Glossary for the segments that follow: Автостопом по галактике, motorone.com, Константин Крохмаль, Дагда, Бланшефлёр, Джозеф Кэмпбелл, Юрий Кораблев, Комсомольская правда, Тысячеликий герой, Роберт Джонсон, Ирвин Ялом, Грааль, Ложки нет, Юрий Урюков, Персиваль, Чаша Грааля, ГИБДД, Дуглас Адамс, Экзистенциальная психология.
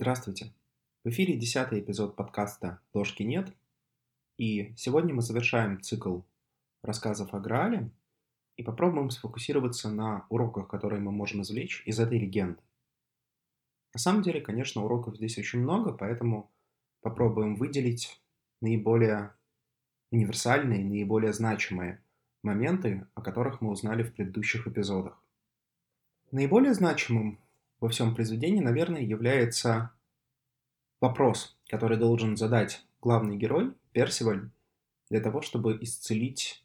Здравствуйте! В эфире 10-й эпизод подкаста «Ложки нет», и сегодня мы завершаем цикл рассказов о Граале и попробуем сфокусироваться на уроках, которые мы можем извлечь из этой легенды. На самом деле, конечно, уроков здесь очень много, поэтому попробуем выделить наиболее универсальные, наиболее значимые моменты, о которых мы узнали в предыдущих эпизодах. Наиболее значимым во всем произведении, наверное, является вопрос, который должен задать главный герой, Персиваль, для того, чтобы исцелить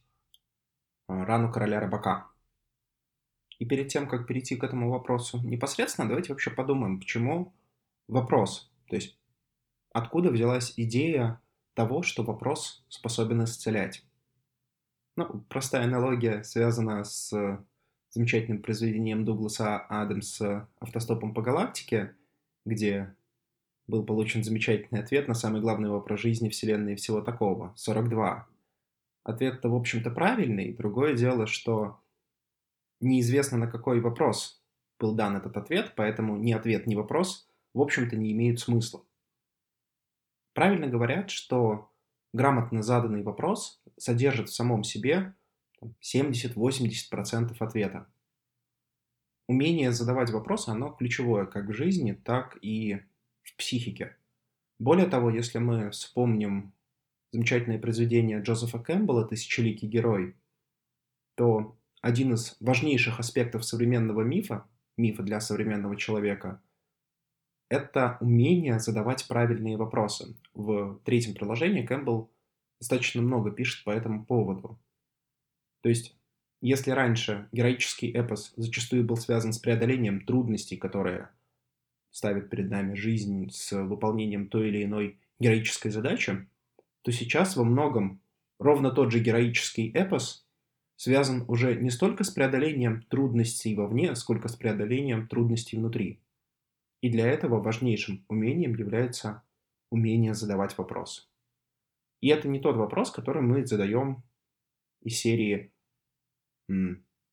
рану короля рыбака. И перед тем, как перейти к этому вопросу непосредственно, давайте вообще подумаем, почему вопрос, то есть откуда взялась идея того, что вопрос способен исцелять. Простая аналогия связана с замечательным произведением Дугласа Адамса «Автостопом по галактике», где был получен замечательный ответ на самый главный вопрос жизни, Вселенной и всего такого — 42. Ответ-то, в общем-то, правильный. Другое дело, что неизвестно, на какой вопрос был дан этот ответ, поэтому ни ответ, ни вопрос, в общем-то, не имеют смысла. Правильно говорят, что грамотно заданный вопрос содержит в самом себе 70-80% ответа. Умение задавать вопросы, оно ключевое как в жизни, так и в психике. Более того, если мы вспомним замечательное произведение Джозефа Кэмпбелла «Тысячеликий герой», то один из важнейших аспектов современного мифа, мифа для современного человека, это умение задавать правильные вопросы. В третьем приложении Кэмпбелл достаточно много пишет по этому поводу. То есть, если раньше героический эпос зачастую был связан с преодолением трудностей, которые ставит перед нами жизнь, с выполнением той или иной героической задачи, то сейчас во многом ровно тот же героический эпос связан уже не столько с преодолением трудностей вовне, сколько с преодолением трудностей внутри. И для этого важнейшим умением является умение задавать вопросы. И это не тот вопрос, который мы задаем из серии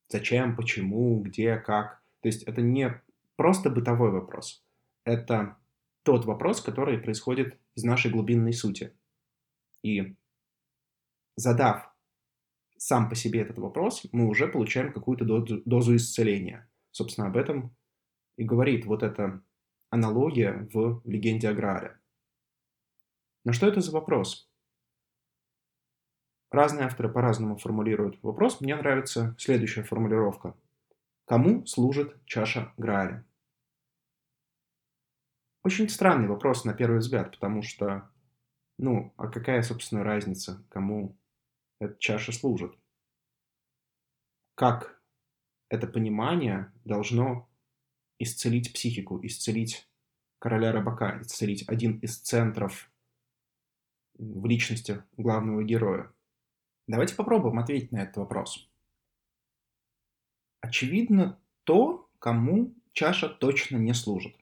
«Зачем? Почему? Где? Как?». То есть это не просто бытовой вопрос. Это тот вопрос, который происходит из нашей глубинной сути. И задав сам по себе этот вопрос, мы уже получаем какую-то дозу исцеления. Собственно, об этом и говорит вот эта аналогия в легенде о Граале. Но что это за вопрос? Разные авторы по-разному формулируют вопрос. Мне нравится следующая формулировка. Кому служит чаша Грааля? Очень странный вопрос на первый взгляд, потому что, а какая, собственно, разница, кому эта чаша служит? Как это понимание должно исцелить психику, исцелить короля рыбака, исцелить один из центров в личности главного героя? Давайте попробуем ответить на этот вопрос. Очевидно то, кому чаша точно не служит.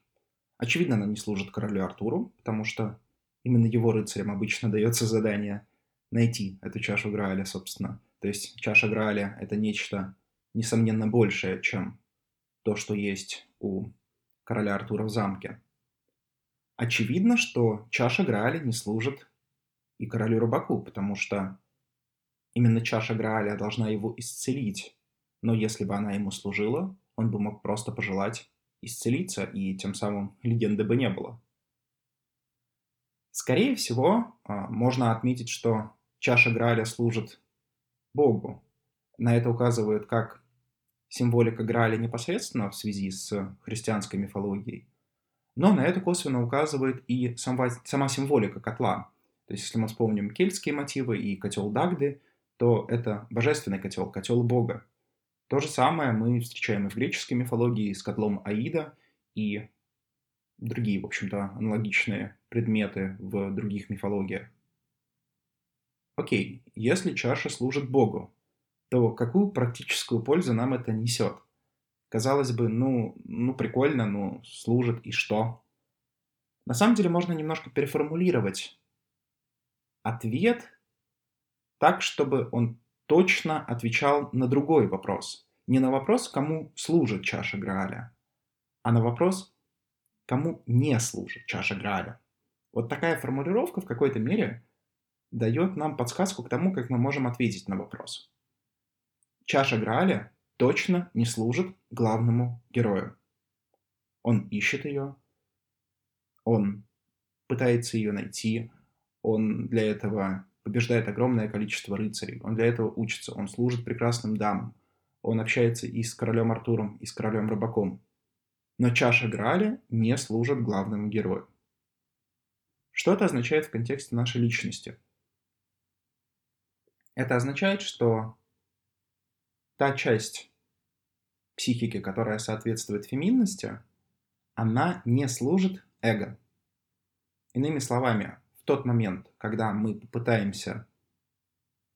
Очевидно, она не служит королю Артуру, потому что именно его рыцарям обычно дается задание найти эту чашу Грааля, собственно. То есть чаша Грааля — это нечто, несомненно, большее, чем то, что есть у короля Артура в замке. Очевидно, что чаша Грааля не служит и королю рыбаку, потому что именно чаша Грааля должна его исцелить, но если бы она ему служила, он бы мог просто пожелать исцелиться, и тем самым легенды бы не было. Скорее всего, можно отметить, что чаша Грааля служит Богу. На это указывает как символика Грааля непосредственно в связи с христианской мифологией, но на это косвенно указывает и сама символика котла. То есть, если мы вспомним кельтские мотивы и котел Дагды, то это божественный котел, котел Бога. То же самое мы встречаем и в греческой мифологии с котлом Аида и другие, в общем-то, аналогичные предметы в других мифологиях. Окей, если чаша служит Богу, то какую практическую пользу нам это несет? Казалось бы, прикольно, служит и что? На самом деле можно немножко переформулировать ответ так, чтобы он точно отвечал на другой вопрос. Не на вопрос, кому служит чаша Грааля, а на вопрос, кому не служит чаша Грааля. Вот такая формулировка в какой-то мере дает нам подсказку к тому, как мы можем ответить на вопрос. Чаша Грааля точно не служит главному герою. Он ищет ее, он пытается ее найти, он для этого побеждает огромное количество рыцарей, он для этого учится, он служит прекрасным дамам, он общается и с королем Артуром, и с королем Рыбаком. Но чаша Грааля не служит главному герою. Что это означает в контексте нашей личности? Это означает, что та часть психики, которая соответствует феминности, она не служит эго. Иными словами, в тот момент, когда мы попытаемся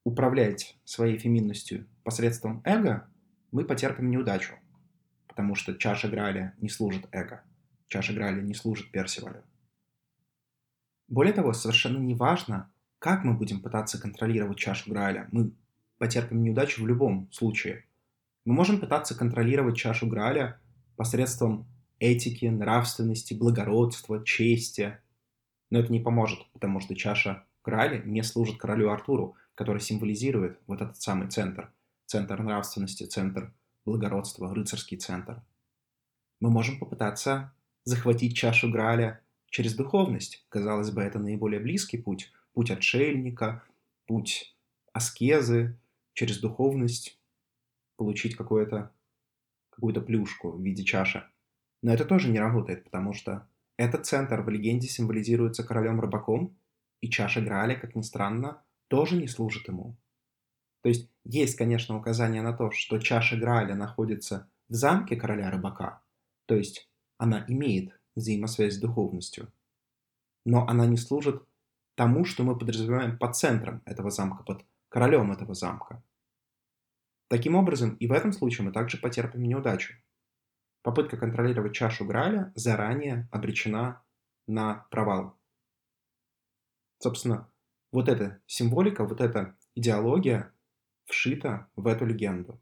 управлять своей феминностью посредством эго, мы потерпим неудачу, потому что чаша Грааля не служит эго, чаша Грааля не служит Персивалю. Более того, совершенно не важно, как мы будем пытаться контролировать чашу Грааля. Мы потерпим неудачу в любом случае. Мы можем пытаться контролировать чашу Грааля посредством этики, нравственности, благородства, чести. Но это не поможет, потому что чаша Грааля не служит королю Артуру, который символизирует вот этот самый центр. Центр нравственности, центр благородства, рыцарский центр. Мы можем попытаться захватить чашу Грааля через духовность. Казалось бы, это наиболее близкий путь. Путь отшельника, путь аскезы. Через духовность получить какую-то плюшку в виде чаши. Но это тоже не работает, потому что этот центр в легенде символизируется королем Рыбаком, и чаша Грааля, как ни странно, тоже не служит ему. То есть есть, конечно, указание на то, что чаша Грааля находится в замке короля Рыбака. То есть она имеет взаимосвязь с духовностью. Но она не служит тому, что мы подразумеваем под центром этого замка, под королем этого замка. Таким образом, и в этом случае мы также потерпим неудачу. Попытка контролировать чашу Грааля заранее обречена на провал. Собственно, вот эта символика, вот эта идеология вшита в эту легенду.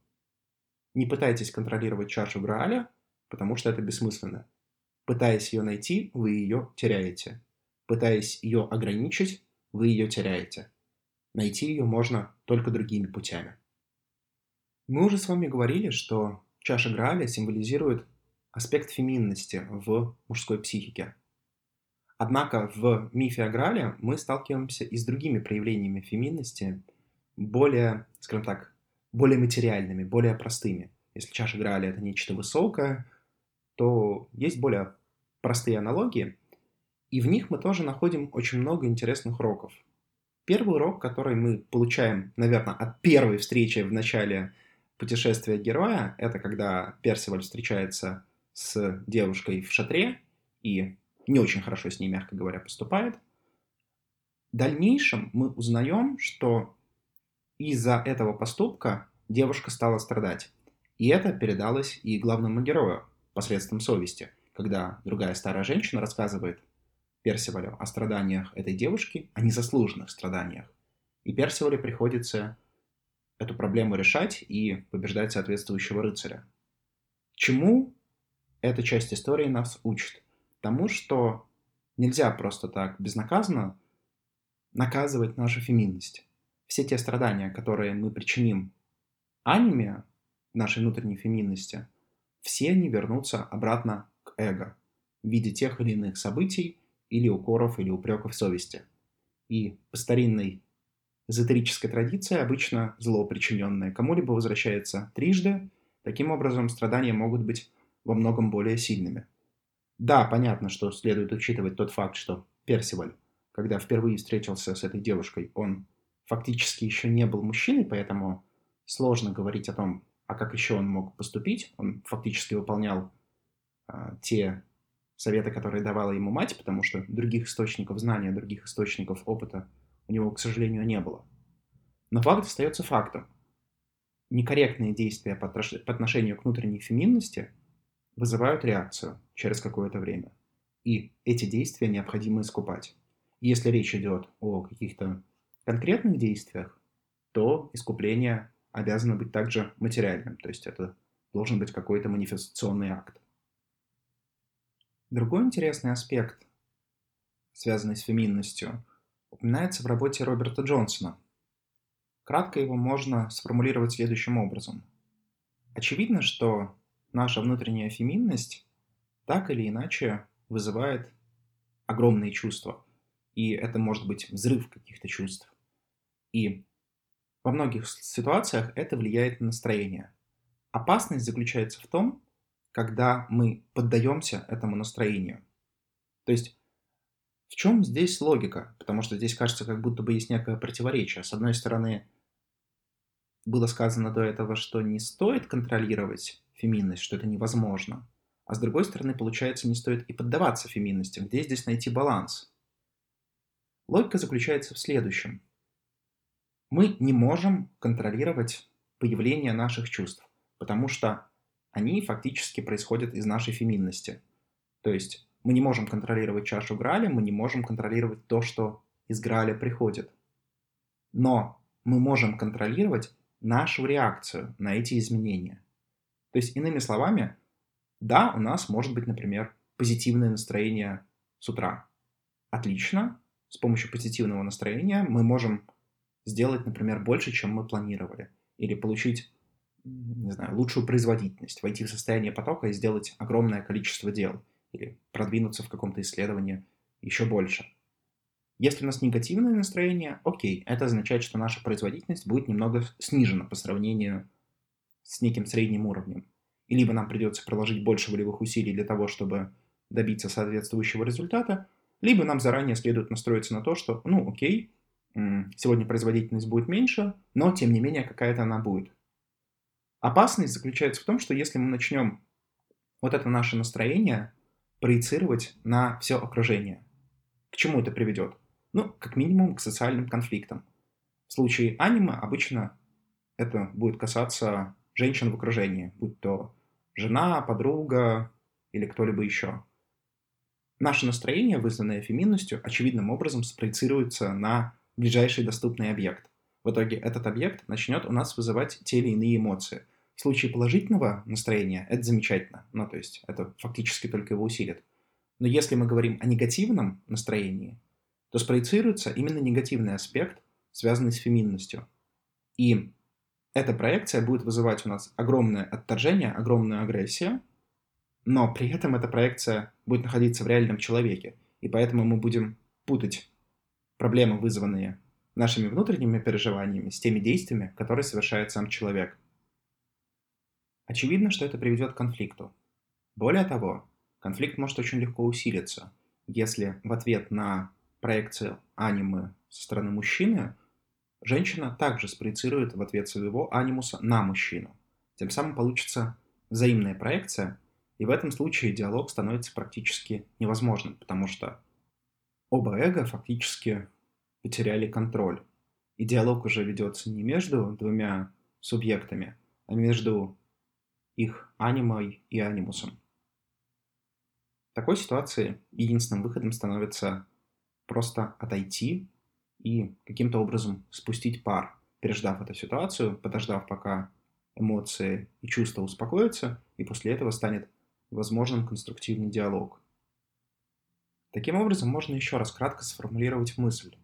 Не пытайтесь контролировать чашу Грааля, потому что это бессмысленно. Пытаясь ее найти, вы ее теряете. Пытаясь ее ограничить, вы ее теряете. Найти ее можно только другими путями. Мы уже с вами говорили, что чаша Грааля символизирует аспект феминности в мужской психике. Однако в мифе о Граале мы сталкиваемся и с другими проявлениями феминности, более, скажем так, более материальными, более простыми. Если чаша Грааля — это нечто высокое, то есть более простые аналогии, и в них мы тоже находим очень много интересных уроков. Первый урок, который мы получаем, наверное, от первой встречи в начале путешествия героя, это когда Персиваль встречается с девушкой в шатре и не очень хорошо с ней, мягко говоря, поступает. В дальнейшем мы узнаем, что из-за этого поступка девушка стала страдать, и это передалось и главному герою посредством совести, когда другая старая женщина рассказывает Персивалю о страданиях этой девушки, о незаслуженных страданиях. И Персивалю приходится эту проблему решать и побеждать соответствующего рыцаря. Чему эта часть истории нас учит? Тому, что нельзя просто так безнаказанно наказывать нашу феминность. Все те страдания, которые мы причиним аниме, нашей внутренней феминности, все они вернутся обратно к эго в виде тех или иных событий, или укоров, или упреков совести. И по старинной эзотерической традиции обычно зло, причиненное кому-либо, возвращается трижды. Таким образом, страдания могут быть во многом более сильными. Да, понятно, что следует учитывать тот факт, что Персиваль, когда впервые встретился с этой девушкой, он фактически еще не был мужчиной, поэтому сложно говорить о том, а как еще он мог поступить. Он фактически выполнял те советы, которые давала ему мать, потому что других источников знания, других источников опыта у него, к сожалению, не было. Но факт остается фактом. Некорректные действия по отношению к внутренней феминности вызывают реакцию через какое-то время. И эти действия необходимо искупать. Если речь идет о каких-то конкретных действиях, то искупление обязано быть также материальным. То есть это должен быть какой-то манифестационный акт. Другой интересный аспект, связанный с феминностью, упоминается в работе Роберта Джонсона. Кратко его можно сформулировать следующим образом. Очевидно, что наша внутренняя феминность так или иначе вызывает огромные чувства. И это может быть взрыв каких-то чувств. И во многих ситуациях это влияет на настроение. Опасность заключается в том, когда мы поддаемся этому настроению. То есть в чем здесь логика? Потому что здесь кажется, как будто бы есть некое противоречие. С одной стороны, было сказано до этого, что не стоит контролировать феминность, что это невозможно. А с другой стороны, получается, не стоит и поддаваться феминности. Где здесь найти баланс? Логика заключается в следующем. Мы не можем контролировать появление наших чувств, потому что они фактически происходят из нашей феминности. То есть мы не можем контролировать чашу Грааля, мы не можем контролировать то, что из Грааля приходит. Но мы можем контролировать нашу реакцию на эти изменения. То есть, иными словами, да, у нас может быть, например, позитивное настроение с утра. Отлично, с помощью позитивного настроения мы можем сделать, например, больше, чем мы планировали. Или получить, не знаю, лучшую производительность, войти в состояние потока и сделать огромное количество дел. Или продвинуться в каком-то исследовании еще больше. Если у нас негативное настроение, окей, это означает, что наша производительность будет немного снижена по сравнению с неким средним уровнем. И либо нам придется приложить больше волевых усилий для того, чтобы добиться соответствующего результата, либо нам заранее следует настроиться на то, что, окей, сегодня производительность будет меньше, но, тем не менее, какая-то она будет. Опасность заключается в том, что если мы начнем вот это наше настроение проецировать на все окружение. К чему это приведет? Как минимум, к социальным конфликтам. В случае аниме обычно это будет касаться женщин в окружении, будь то жена, подруга или кто-либо еще. Наше настроение, вызванное феминностью, очевидным образом спроецируется на ближайший доступный объект. В итоге этот объект начнет у нас вызывать те или иные эмоции. В случае положительного настроения это замечательно, то есть это фактически только его усилит. Но если мы говорим о негативном настроении, то спроецируется именно негативный аспект, связанный с феминностью. И эта проекция будет вызывать у нас огромное отторжение, огромную агрессию, но при этом эта проекция будет находиться в реальном человеке, и поэтому мы будем путать проблемы, вызванные нашими внутренними переживаниями, с теми действиями, которые совершает сам человек. Очевидно, что это приведет к конфликту. Более того, конфликт может очень легко усилиться, если в ответ на проекцию анимы со стороны мужчины женщина также спроецирует в ответ своего анимуса на мужчину. Тем самым получится взаимная проекция, и в этом случае диалог становится практически невозможным, потому что оба эго фактически потеряли контроль. И диалог уже ведется не между двумя субъектами, а между их анимой и анимусом. В такой ситуации единственным выходом становится просто отойти и каким-то образом спустить пар, переждав эту ситуацию, подождав, пока эмоции и чувства успокоятся, и после этого станет возможным конструктивный диалог. Таким образом, можно еще раз кратко сформулировать мысль.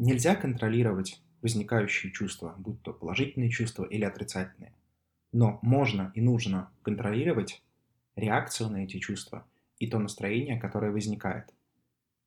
Нельзя контролировать возникающие чувства, будь то положительные чувства или отрицательные. Но можно и нужно контролировать реакцию на эти чувства и то настроение, которое возникает.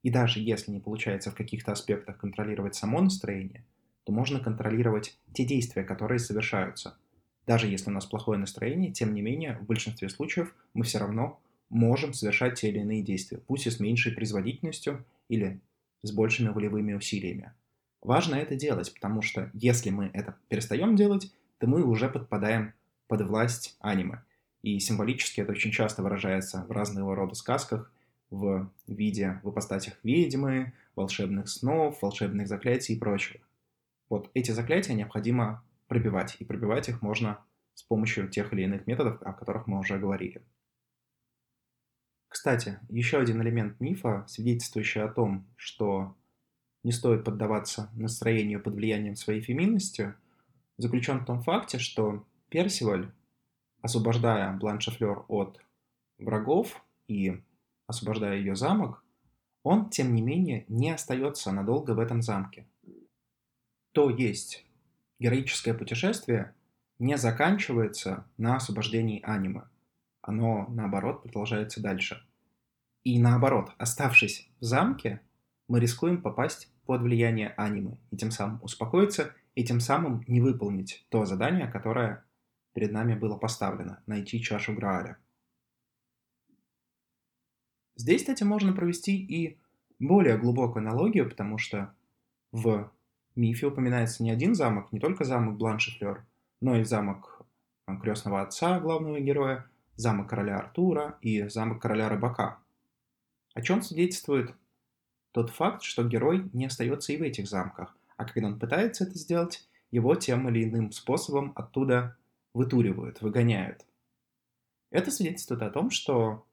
И даже если не получается в каких-то аспектах контролировать само настроение, то можно контролировать те действия, которые совершаются. Даже если у нас плохое настроение, тем не менее, в большинстве случаев мы все равно можем совершать те или иные действия, пусть и с меньшей производительностью или с большими волевыми усилиями. Важно это делать, потому что если мы это перестаем делать, то мы уже подпадаем под власть аниме. И символически это очень часто выражается в разного рода сказках, в ипостасях ведьмы, волшебных снов, волшебных заклятий и прочего. Вот эти заклятия необходимо пробивать, и пробивать их можно с помощью тех или иных методов, о которых мы уже говорили. Кстати, еще один элемент мифа, свидетельствующий о том, что не стоит поддаваться настроению под влиянием своей феминности, заключен в том факте, что Персиваль, освобождая Бланшефлёр от врагов и освобождая ее замок, он, тем не менее, не остается надолго в этом замке. То есть героическое путешествие не заканчивается на освобождении аниме. Оно, наоборот, продолжается дальше. И наоборот, оставшись в замке, мы рискуем попасть под влияние аниме, и тем самым успокоиться, и тем самым не выполнить то задание, которое перед нами было поставлено — найти чашу Грааля. Здесь, кстати, можно провести и более глубокую аналогию, потому что в мифе упоминается не один замок, не только замок Бланшефлёр, но и замок крестного отца главного героя, замок короля Артура и замок короля Рыбака. О чем свидетельствует тот факт, что герой не остается и в этих замках, а когда он пытается это сделать, его тем или иным способом оттуда вытуривают, выгоняют. Это свидетельствует о том, что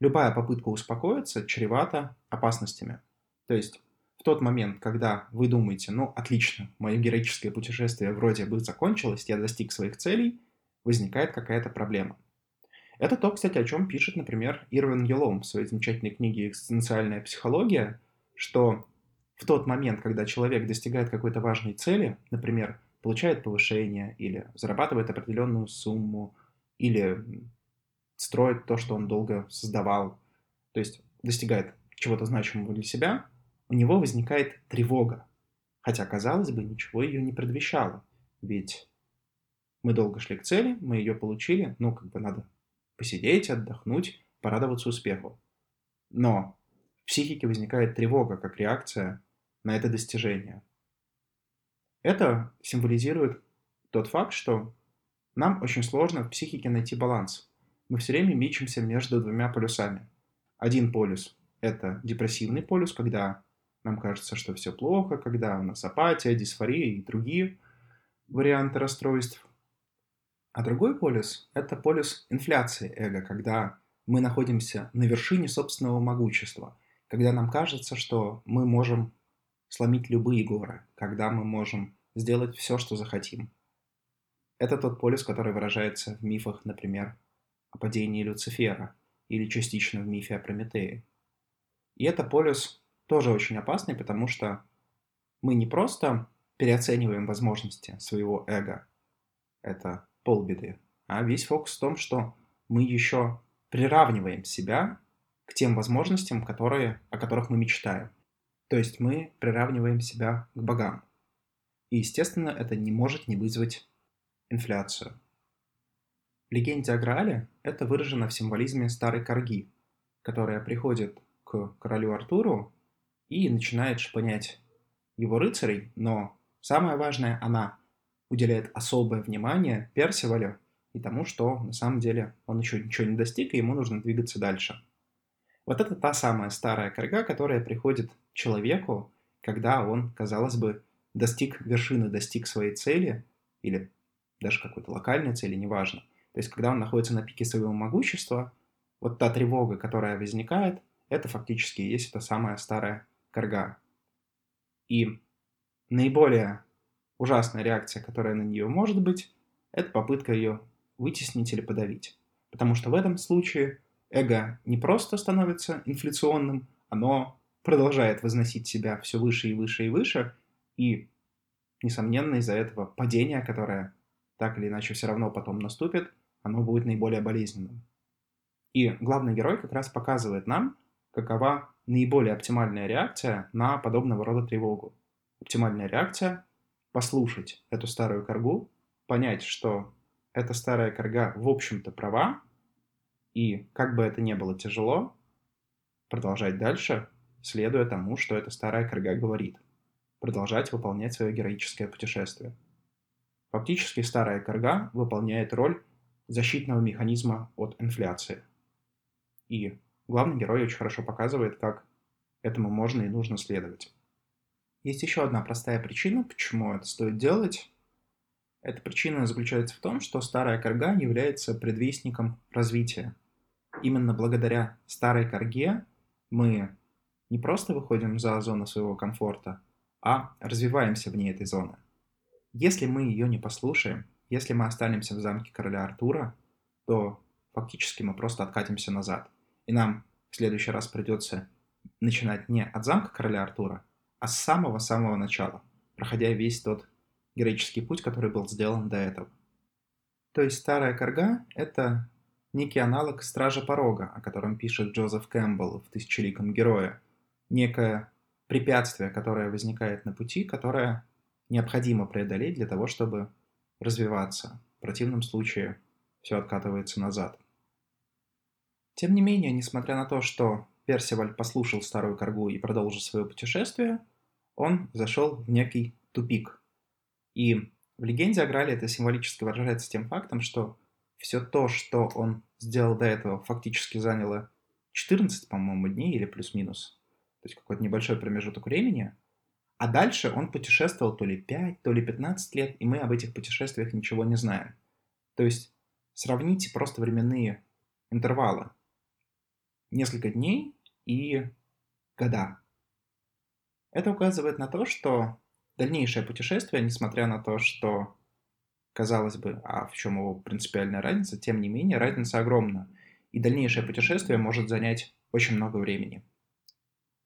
любая попытка успокоиться чревата опасностями. То есть в тот момент, когда вы думаете, ну отлично, мое героическое путешествие вроде бы закончилось, я достиг своих целей, возникает какая-то проблема. Это то, кстати, о чем пишет, например, Ирвин Ялом в своей замечательной книге «Экзистенциальная психология», что в тот момент, когда человек достигает какой-то важной цели, например, получает повышение или зарабатывает определенную сумму, или строит то, что он долго создавал, то есть достигает чего-то значимого для себя, у него возникает тревога. Хотя, казалось бы, ничего ее не предвещало. Ведь мы долго шли к цели, мы ее получили, ну, как бы надо посидеть, отдохнуть, порадоваться успеху. Но в психике возникает тревога как реакция на это достижение. Это символизирует тот факт, что нам очень сложно в психике найти баланс. Мы все время мечемся между двумя полюсами. Один полюс — это депрессивный полюс, когда нам кажется, что все плохо, когда у нас апатия, дисфория и другие варианты расстройств. А другой полюс — это полюс инфляции эго, когда мы находимся на вершине собственного могущества, когда нам кажется, что мы можем сломить любые горы, когда мы можем сделать все, что захотим. Это тот полюс, который выражается в мифах, например, о падении Люцифера или частично в мифе о Прометее. И это полюс тоже очень опасный, потому что мы не просто переоцениваем возможности своего эго, это полбеды, а весь фокус в том, что мы еще приравниваем себя к тем возможностям, о которых мы мечтаем. То есть мы приравниваем себя к богам. И, естественно, это не может не вызвать инфляцию. В легенде о Граале это выражено в символизме старой корги, которая приходит к королю Артуру и начинает шпынять его рыцарей, но самое важное, она уделяет особое внимание Персивалю и тому, что на самом деле он еще ничего не достиг, и ему нужно двигаться дальше. Вот это та самая старая корга, которая приходит человеку, когда он, казалось бы, достиг вершины, достиг своей цели, или даже какой-то локальной цели, неважно. То есть, когда он находится на пике своего могущества, вот та тревога, которая возникает, это фактически и есть та самая старая корга. И наиболее ужасная реакция, которая на нее может быть, это попытка ее вытеснить или подавить. Потому что в этом случае эго не просто становится инфляционным, оно продолжает возносить себя все выше и выше и выше, и, несомненно, из-за этого падение, которое так или иначе все равно потом наступит, оно будет наиболее болезненным. И главный герой как раз показывает нам, какова наиболее оптимальная реакция на подобного рода тревогу. Оптимальная реакция — послушать эту старую коргу, понять, что эта старая корга, в общем-то, права, и, как бы это ни было тяжело, продолжать дальше, следуя тому, что эта старая корга говорит. Продолжать выполнять свое героическое путешествие. Фактически старая корга выполняет роль защитного механизма от инфляции. И главный герой очень хорошо показывает, как этому можно и нужно следовать. Есть еще одна простая причина, почему это стоит делать. Эта причина заключается в том, что старая корга является предвестником развития. Именно благодаря старой корге мы не просто выходим за зону своего комфорта, а развиваемся вне этой зоны. Если мы ее не послушаем, если мы останемся в замке короля Артура, то фактически мы просто откатимся назад. И нам в следующий раз придется начинать не от замка короля Артура, а с самого-самого начала, проходя весь тот героический путь, который был сделан до этого. То есть старая карга — это некий аналог Стража Порога, о котором пишет Джозеф Кэмпбелл в «Тысячеликом герое». Некое препятствие, которое возникает на пути, которое необходимо преодолеть для того, чтобы развиваться. В противном случае все откатывается назад. Тем не менее, несмотря на то, что Персиваль послушал старую каргу и продолжил свое путешествие, он зашел в некий тупик. И в «Легенде о Граале» это символически выражается тем фактом, что все то, что он сделал до этого, фактически заняло 14, по-моему, дней или плюс-минус, то есть какой-то небольшой промежуток времени, а дальше он путешествовал то ли 5, то ли 15 лет, и мы об этих путешествиях ничего не знаем. То есть сравните просто временные интервалы. Несколько дней и года. Это указывает на то, что дальнейшее путешествие, несмотря на то, что, казалось бы, а в чем его принципиальная разница, тем не менее, разница огромна. И дальнейшее путешествие может занять очень много времени.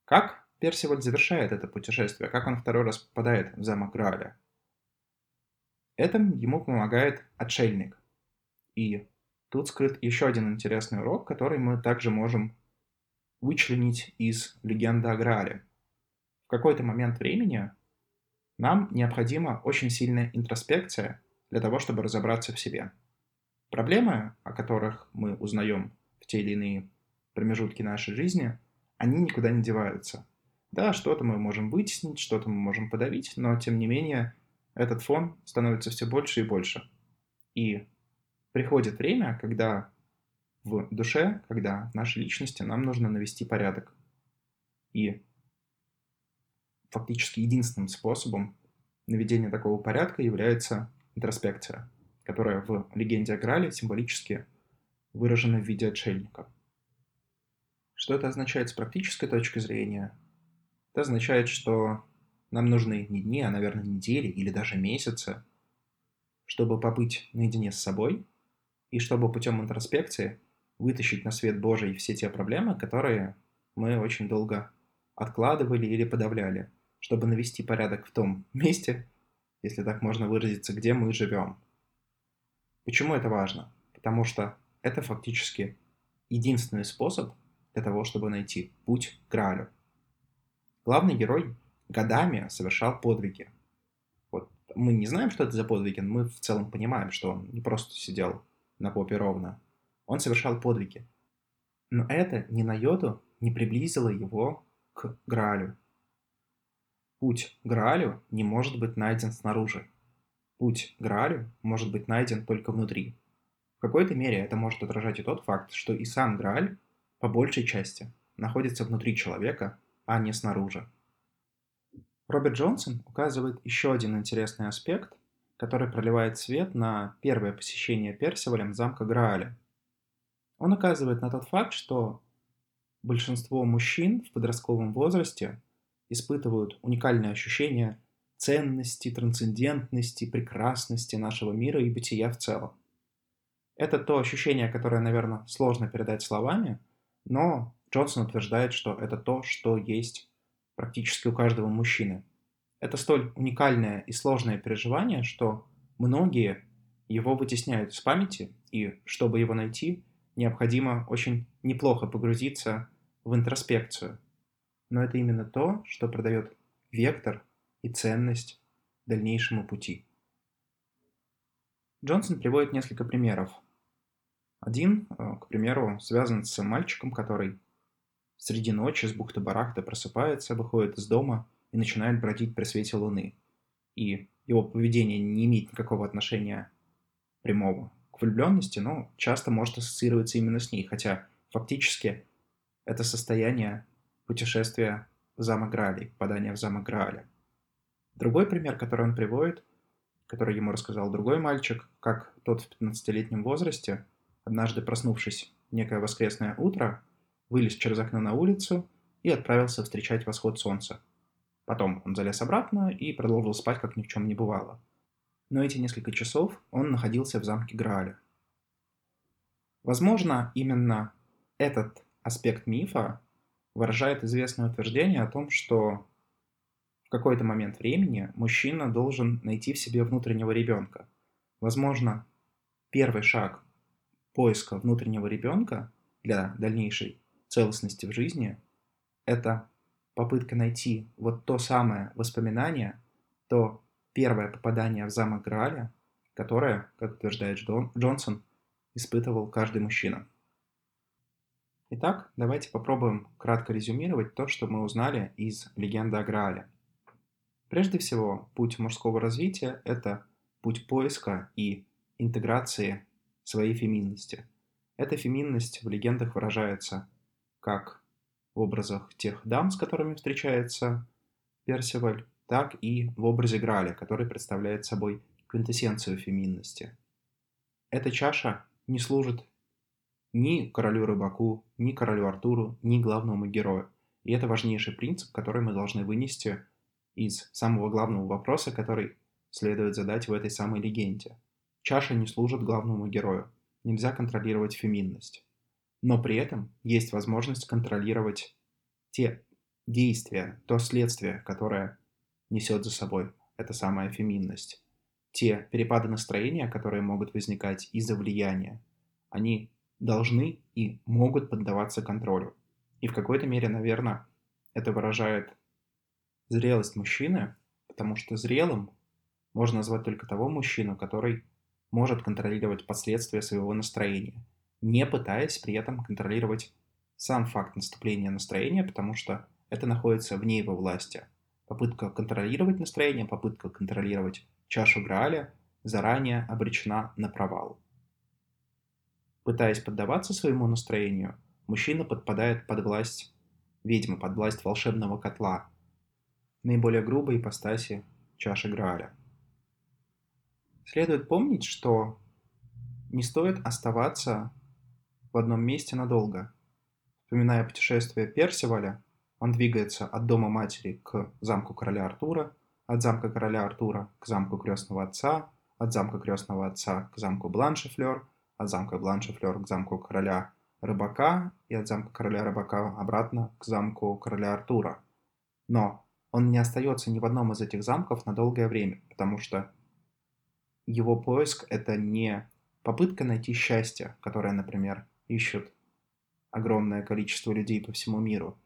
Как Персиваль завершает это путешествие? Как он второй раз попадает в замок Грааля? Этому ему помогает отшельник. И тут скрыт еще один интересный урок, который мы также можем вычленить из «Легенды о Граале». В какой-то момент времени нам необходима очень сильная интроспекция для того, чтобы разобраться в себе. Проблемы, о которых мы узнаем в те или иные промежутки нашей жизни, они никуда не деваются. Да, что-то мы можем вытеснить, что-то мы можем подавить, но, тем не менее, этот фон становится все больше и больше. И приходит время, когда в душе, когда в нашей личности нам нужно навести порядок. И фактически единственным способом наведения такого порядка является интроспекция, которая в «Легенде о Граале» символически выражена в виде отшельника. Что это означает с практической точки зрения? Это означает, что нам нужны не дни, а, наверное, недели или даже месяцы, чтобы побыть наедине с собой, и чтобы путем интроспекции вытащить на свет Божий все те проблемы, которые мы очень долго откладывали или подавляли, чтобы навести порядок в том месте, если так можно выразиться, где мы живем. Почему это важно? Потому что это фактически единственный способ для того, чтобы найти путь к Граалю. Главный герой годами совершал подвиги. Вот мы не знаем, что это за подвиги, но мы в целом понимаем, что он не просто сидел на попе ровно. Он совершал подвиги. Но это ни на йоту не приблизило его к Граалю. Путь к Граалю не может быть найден снаружи. Путь к Граалю может быть найден только внутри. В какой-то мере это может отражать и тот факт, что и сам Грааль, по большей части, находится внутри человека, а не снаружи. Роберт Джонсон указывает еще один интересный аспект, который проливает свет на первое посещение Персивалем замка Грааля. Он указывает на тот факт, что большинство мужчин в подростковом возрасте испытывают уникальное ощущение ценности, трансцендентности, прекрасности нашего мира и бытия в целом. Это то ощущение, которое, наверное, сложно передать словами, но Джонсон утверждает, что это то, что есть практически у каждого мужчины. Это столь уникальное и сложное переживание, что многие его вытесняют из памяти, и чтобы его найти, необходимо очень неплохо погрузиться в интроспекцию. Но это именно то, что придает вектор и ценность дальнейшему пути. Джонсон приводит несколько примеров. Один, к примеру, связан с мальчиком, который среди ночи с бухты-барахты просыпается, выходит из дома и начинает бродить при свете луны. И его поведение не имеет никакого отношения прямого к влюбленности, но часто может ассоциироваться именно с ней, хотя фактически это состояние путешествия в замок Грааля, попадания в замок Грааля. Другой пример, который он приводит, который ему рассказал другой мальчик, как тот в 15-летнем возрасте, однажды проснувшись в некое воскресное утро, вылез через окно на улицу и отправился встречать восход солнца. Потом он залез обратно и продолжил спать, как ни в чем не бывало. Но эти несколько часов он находился в замке Грааля. Возможно, именно этот аспект мифа выражает известное утверждение о том, что в какой-то момент времени мужчина должен найти в себе внутреннего ребенка. Возможно, первый шаг поиска внутреннего ребенка для дальнейшей целостности в жизни – это попытка найти вот то самое воспоминание, то первое попадание в замок Грааля, которое, как утверждает Джонсон, испытывал каждый мужчина. Итак, давайте попробуем кратко резюмировать то, что мы узнали из легенды о Граале. Прежде всего, путь мужского развития – это путь поиска и интеграции своей феминности. Эта феминность в легендах выражается как в образах тех дам, с которыми встречается Персиваль, так и в образе Грааля, который представляет собой квинтэссенцию феминности. Эта чаша не служит ни королю рыбаку, ни королю Артуру, ни главному герою. И это важнейший принцип, который мы должны вынести из самого главного вопроса, который следует задать в этой самой легенде. Чаша не служит главному герою. Нельзя контролировать феминность. Но при этом есть возможность контролировать те действия, то следствие, которое несет за собой эта самая феминность. Те перепады настроения, которые могут возникать из-за влияния, они должны и могут поддаваться контролю. И в какой-то мере, наверное, это выражает зрелость мужчины, потому что зрелым можно назвать только того мужчину, который может контролировать последствия своего настроения, не пытаясь при этом контролировать сам факт наступления настроения, потому что это находится вне его власти. Попытка контролировать настроение, попытка контролировать чашу Грааля заранее обречена на провал. Пытаясь поддаваться своему настроению, мужчина подпадает под власть ведьмы, под власть волшебного котла, наиболее грубой ипостаси чаши Грааля. Следует помнить, что не стоит оставаться в одном месте надолго. Вспоминая путешествие Персиваля, он двигается от дома матери к замку короля Артура, от замка короля Артура к замку крестного отца, от замка крестного отца к замку Бланшефлёр, от замка Бланшефлёр к замку короля рыбака и от замка короля рыбака обратно к замку короля Артура. Но он не остается ни в одном из этих замков на долгое время, потому что его поиск – это не попытка найти счастье, которое, например, ищут огромное количество людей по всему миру,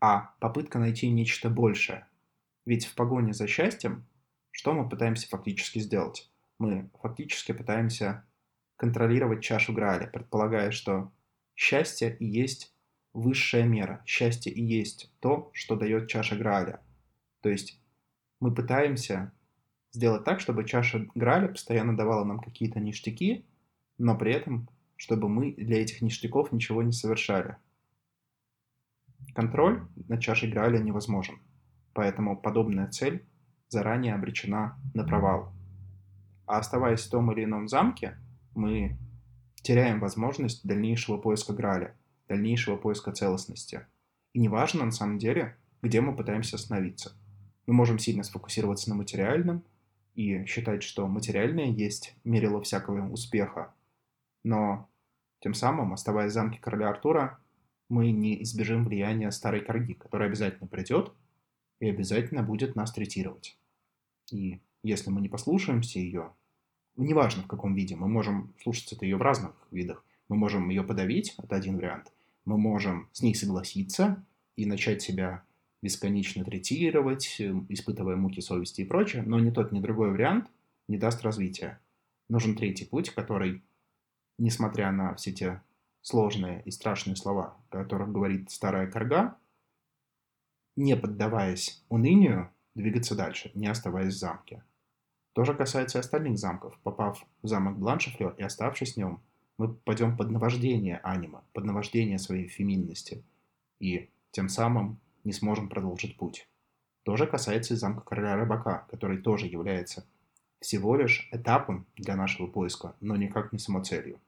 а попытка найти нечто большее. Ведь в погоне за счастьем, что мы пытаемся фактически сделать? Мы фактически пытаемся контролировать чашу Грааля, предполагая, что счастье и есть высшая мера, счастье и есть то, что дает чаша Грааля. То есть мы пытаемся сделать так, чтобы чаша Грааля постоянно давала нам какие-то ништяки, но при этом, чтобы мы для этих ништяков ничего не совершали. Контроль над чашей Грааля невозможен, поэтому подобная цель заранее обречена на провал. А оставаясь в том или ином замке, мы теряем возможность дальнейшего поиска Грааля, дальнейшего поиска целостности. И неважно, на самом деле, где мы пытаемся остановиться. Мы можем сильно сфокусироваться на материальном и считать, что материальное есть мерило всякого успеха. Но тем самым, оставаясь в замке короля Артура, мы не избежим влияния старой корги, которая обязательно придет и обязательно будет нас третировать. И если мы не послушаемся ее, неважно в каком виде, мы можем слушаться ее в разных видах. Мы можем ее подавить, это один вариант. Мы можем с ней согласиться и начать себя бесконечно третировать, испытывая муки совести и прочее, но ни тот, ни другой вариант не даст развития. Нужен третий путь, который, несмотря на все те сложные и страшные слова, о которых говорит старая корга, не поддаваясь унынию, двигаться дальше, не оставаясь в замке. То же касается и остальных замков. Попав в замок Бланшефлёр и оставшись в нем, мы попадем под наваждение анима, под наваждение своей феминности, и тем самым не сможем продолжить путь. То же касается и замка короля рыбака, который тоже является всего лишь этапом для нашего поиска, но никак не самоцелью.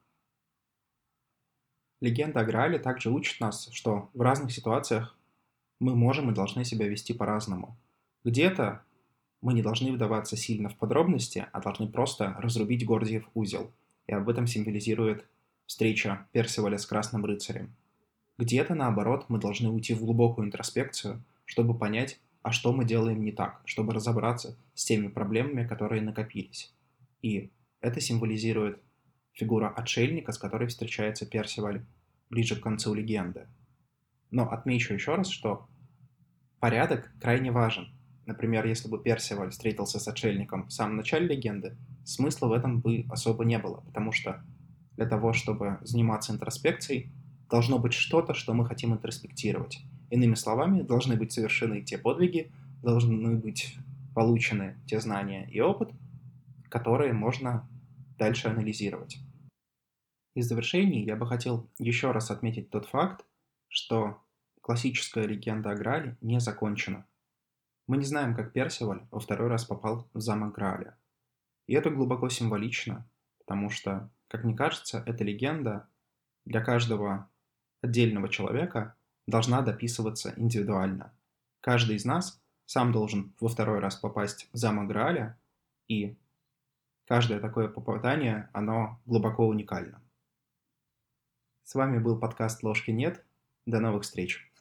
Легенда о Граале также учит нас, что в разных ситуациях мы можем и должны себя вести по-разному. Где-то мы не должны вдаваться сильно в подробности, а должны просто разрубить Гордиев узел. И об этом символизирует в встреча Персиваля с Красным Рыцарем. Где-то, наоборот, мы должны уйти в глубокую интроспекцию, чтобы понять, а что мы делаем не так, чтобы разобраться с теми проблемами, которые накопились. И это символизирует фигура отшельника, с которой встречается Персиваль ближе к концу легенды. Но отмечу еще раз, что порядок крайне важен. Например, если бы Персиваль встретился с отшельником в самом начале легенды, смысла в этом бы особо не было, потому что для того, чтобы заниматься интроспекцией, должно быть что-то, что мы хотим интроспектировать. Иными словами, должны быть совершены те подвиги, должны быть получены те знания и опыт, которые можно дальше анализировать. Из завершений я бы хотел еще раз отметить тот факт, что классическая легенда о Граале не закончена. Мы не знаем, как Персиваль во второй раз попал в замок Грааля. И это глубоко символично, потому что, как мне кажется, эта легенда для каждого отдельного человека должна дописываться индивидуально. Каждый из нас сам должен во второй раз попасть в замок Грааля, и каждое такое попадание, оно глубоко уникально. С вами был подкаст «Ложки нет». До новых встреч!